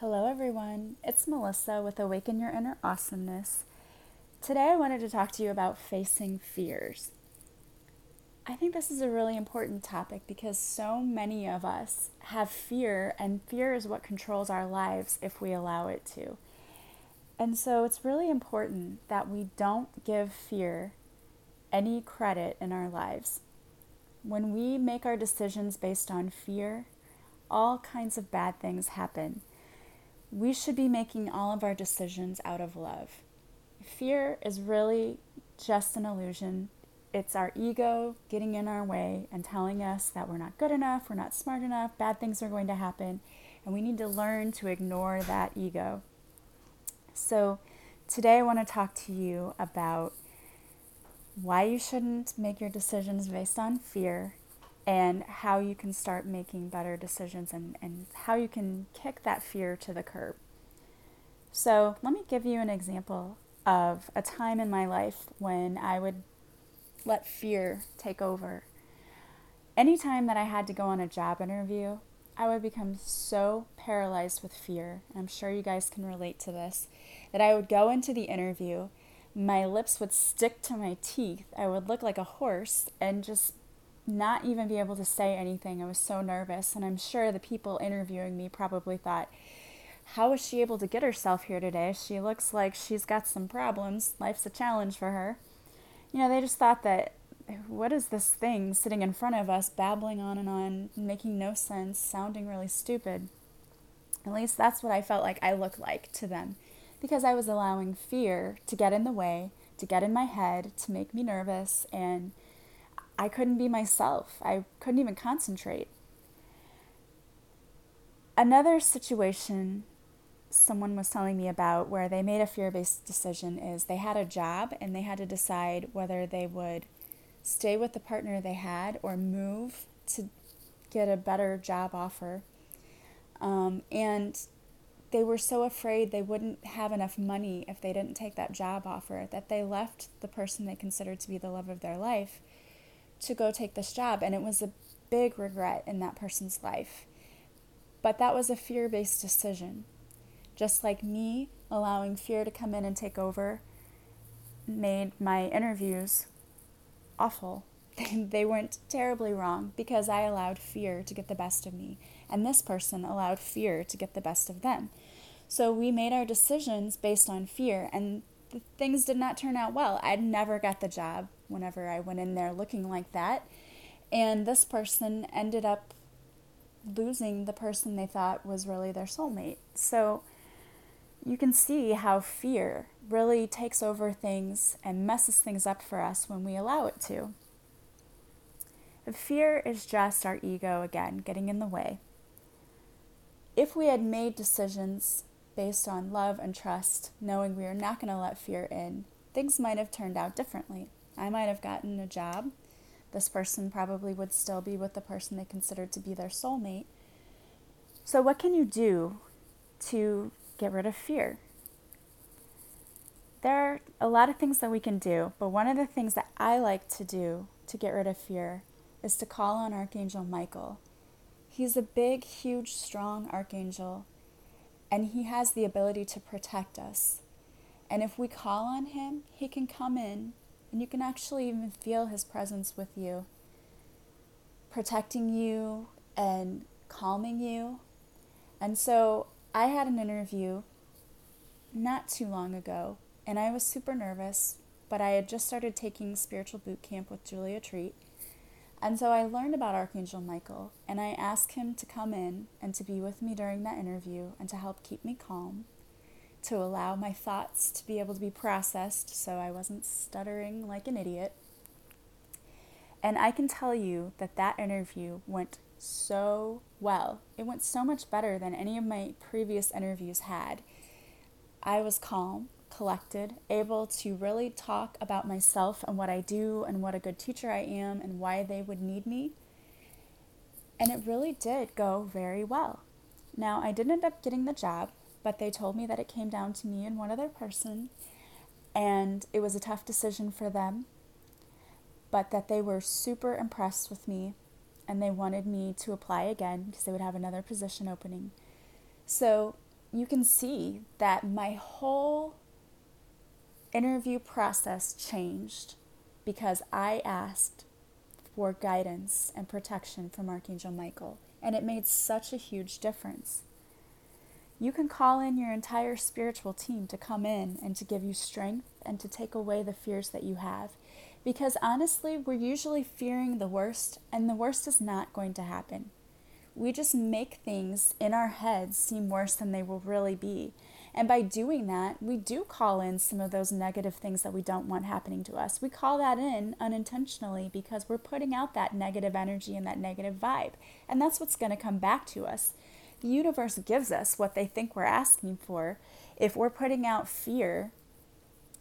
Hello everyone, it's Melissa with Awaken Your Inner Awesomeness. Today I wanted to talk to you about facing fears. I think this is a really important topic because so many of us have fear, and fear is what controls our lives if we allow it to. And so it's really important that we don't give fear any credit in our lives. When we make our decisions based on fear, all kinds of bad things happen. We should be making all of our decisions out of love. Fear is really just an illusion. It's our ego getting in our way and telling us that we're not good enough, we're not smart enough, bad things are going to happen, and we need to learn to ignore that ego. So today I want to talk to you about why you shouldn't make your decisions based on fear, and how you can start making better decisions and how you can kick that fear to the curb. So let me give you an example of a time in my life when I would let fear take over. Anytime that I had to go on a job interview, I would become so paralyzed with fear, and I'm sure you guys can relate to this, that I would go into the interview, my lips would stick to my teeth, I would look like a horse, and just not even be able to say anything. I was so nervous, and I'm sure the people interviewing me probably thought, how is she able to get herself here today? She looks like she's got some problems. Life's a challenge for her. You know, they just thought that, what is this thing sitting in front of us, babbling on and on, making no sense, sounding really stupid? At least that's what I felt like I looked like to them, because I was allowing fear to get in the way, to get in my head, to make me nervous, and I couldn't be myself. I couldn't even concentrate. Another situation someone was telling me about where they made a fear-based decision is they had a job and they had to decide whether they would stay with the partner they had or move to get a better job offer. And they were so afraid they wouldn't have enough money if they didn't take that job offer that they left the person they considered to be the love of their life to go take this job, and it was a big regret in that person's life. But that was a fear-based decision. Just like me allowing fear to come in and take over made my interviews awful. They went terribly wrong because I allowed fear to get the best of me, and this person allowed fear to get the best of them. So we made our decisions based on fear, and the things did not turn out well. I never got the job whenever I went in there looking like that. And this person ended up losing the person they thought was really their soulmate. So you can see how fear really takes over things and messes things up for us when we allow it to. Fear is just our ego, again, getting in the way. If we had made decisions based on love and trust, knowing we are not going to let fear in, things might have turned out differently. I might have gotten a job. This person probably would still be with the person they considered to be their soulmate. So what can you do to get rid of fear? There are a lot of things that we can do, but one of the things that I like to do to get rid of fear is to call on Archangel Michael. He's a big, huge, strong archangel, and he has the ability to protect us. And if we call on him, he can come in, and you can actually even feel his presence with you, protecting you and calming you. And so I had an interview not too long ago, and I was super nervous, but I had just started taking spiritual boot camp with Julia Treat. And so I learned about Archangel Michael, and I asked him to come in and to be with me during that interview and to help keep me calm, to allow my thoughts to be able to be processed so I wasn't stuttering like an idiot. And I can tell you that that interview went so well. It went so much better than any of my previous interviews had. I was calm, collected, able to really talk about myself and what I do and what a good teacher I am and why they would need me. And it really did go very well. Now, I didn't end up getting the job, but they told me that it came down to me and one other person, and it was a tough decision for them, but that they were super impressed with me, and they wanted me to apply again because they would have another position opening. So you can see that my whole interview process changed because I asked for guidance and protection from Archangel Michael, and it made such a huge difference. You can call in your entire spiritual team to come in and to give you strength and to take away the fears that you have, because honestly, we're usually fearing the worst, and the worst is not going to happen. We just make things in our heads seem worse than they will really be. And by doing that, we do call in some of those negative things that we don't want happening to us. We call that in unintentionally because we're putting out that negative energy and that negative vibe. And that's what's going to come back to us. The universe gives us what they think we're asking for. If we're putting out fear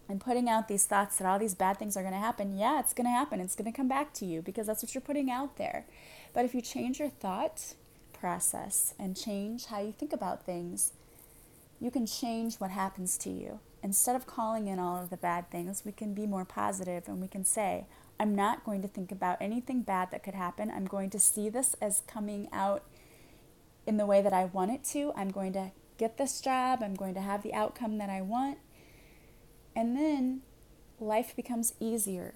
and putting out these thoughts that all these bad things are going to happen, yeah, it's going to happen. It's going to come back to you because that's what you're putting out there. But if you change your thought process and change how you think about things, you can change what happens to you. Instead of calling in all of the bad things, we can be more positive and we can say, I'm not going to think about anything bad that could happen. I'm going to see this as coming out in the way that I want it to. I'm going to get this job. I'm going to have the outcome that I want. And then life becomes easier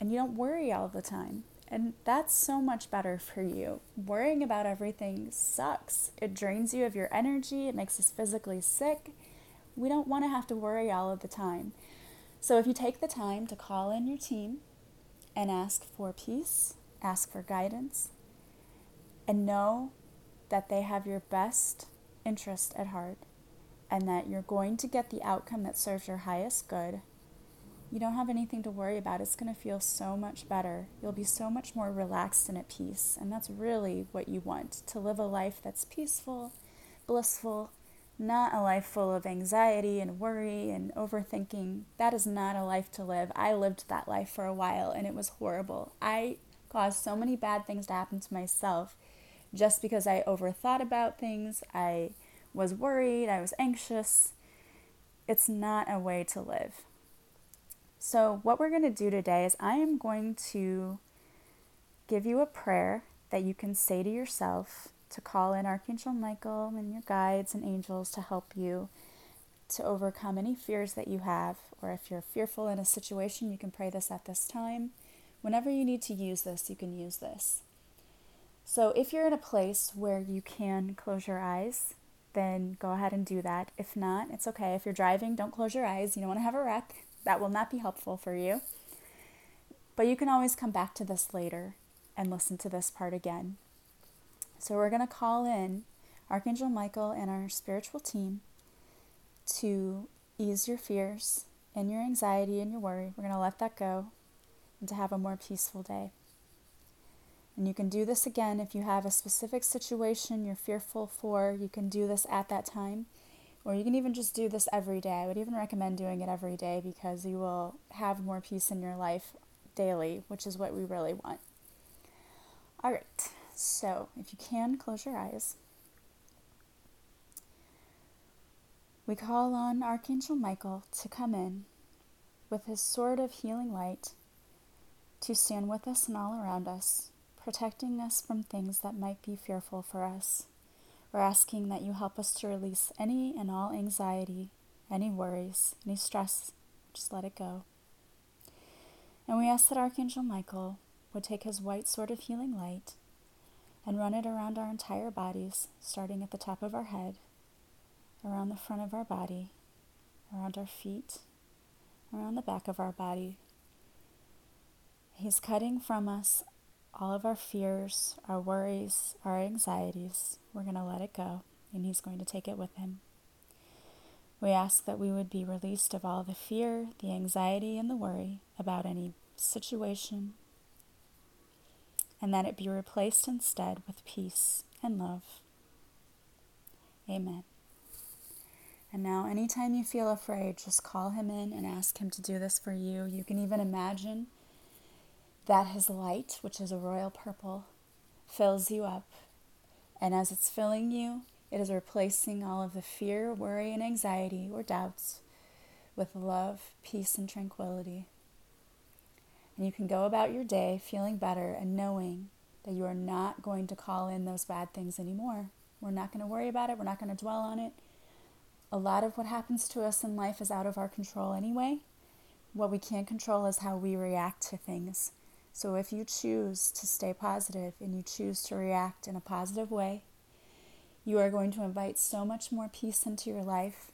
and you don't worry all the time. And that's so much better for you. Worrying about everything sucks. It drains you of your energy. It makes us physically sick. We don't want to have to worry all of the time. So if you take the time to call in your team and ask for peace, ask for guidance, and know that they have your best interest at heart and that you're going to get the outcome that serves your highest good, you don't have anything to worry about. It's going to feel so much better. You'll be so much more relaxed and at peace. And that's really what you want, to live a life that's peaceful, blissful, not a life full of anxiety and worry and overthinking. That is not a life to live. I lived that life for a while and it was horrible. I caused so many bad things to happen to myself just because I overthought about things. I was worried. I was anxious. It's not a way to live. So what we're going to do today is I am going to give you a prayer that you can say to yourself to call in Archangel Michael and your guides and angels to help you to overcome any fears that you have. Or if you're fearful in a situation, you can pray this at this time. Whenever you need to use this, you can use this. So if you're in a place where you can close your eyes, then go ahead and do that. If not, it's okay. If you're driving, don't close your eyes. You don't want to have a wreck. That will not be helpful for you. But you can always come back to this later and listen to this part again. So we're going to call in Archangel Michael and our spiritual team to ease your fears and your anxiety and your worry. We're going to let that go and to have a more peaceful day. And you can do this again if you have a specific situation you're fearful for. You can do this at that time. Or you can even just do this every day. I would even recommend doing it every day because you will have more peace in your life daily, which is what we really want. All right, so if you can, close your eyes. We call on Archangel Michael to come in with his sword of healing light to stand with us and all around us, protecting us from things that might be fearful for us. We're asking that you help us to release any and all anxiety, any worries, any stress. Just let it go. And we ask that Archangel Michael would take his white sword of healing light and run it around our entire bodies, starting at the top of our head, around the front of our body, around our feet, around the back of our body. He's cutting from us all of our fears, our worries, our anxieties. We're going to let it go, and he's going to take it with him. We ask that we would be released of all the fear, the anxiety, and the worry about any situation, and that it be replaced instead with peace and love. Amen. And now, anytime you feel afraid, just call him in and ask him to do this for you. You can even imagine that his light, which is a royal purple, fills you up. And as it's filling you, it is replacing all of the fear, worry, and anxiety or doubts with love, peace, and tranquility. And you can go about your day feeling better and knowing that you are not going to call in those bad things anymore. We're not going to worry about it. We're not going to dwell on it. A lot of what happens to us in life is out of our control anyway. What we can control is how we react to things. So if you choose to stay positive and you choose to react in a positive way, you are going to invite so much more peace into your life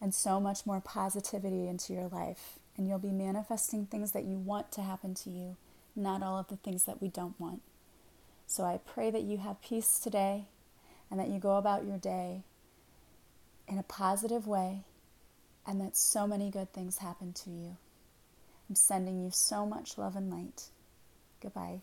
and so much more positivity into your life. And you'll be manifesting things that you want to happen to you, not all of the things that we don't want. So I pray that you have peace today and that you go about your day in a positive way and that so many good things happen to you. I'm sending you so much love and light. Goodbye.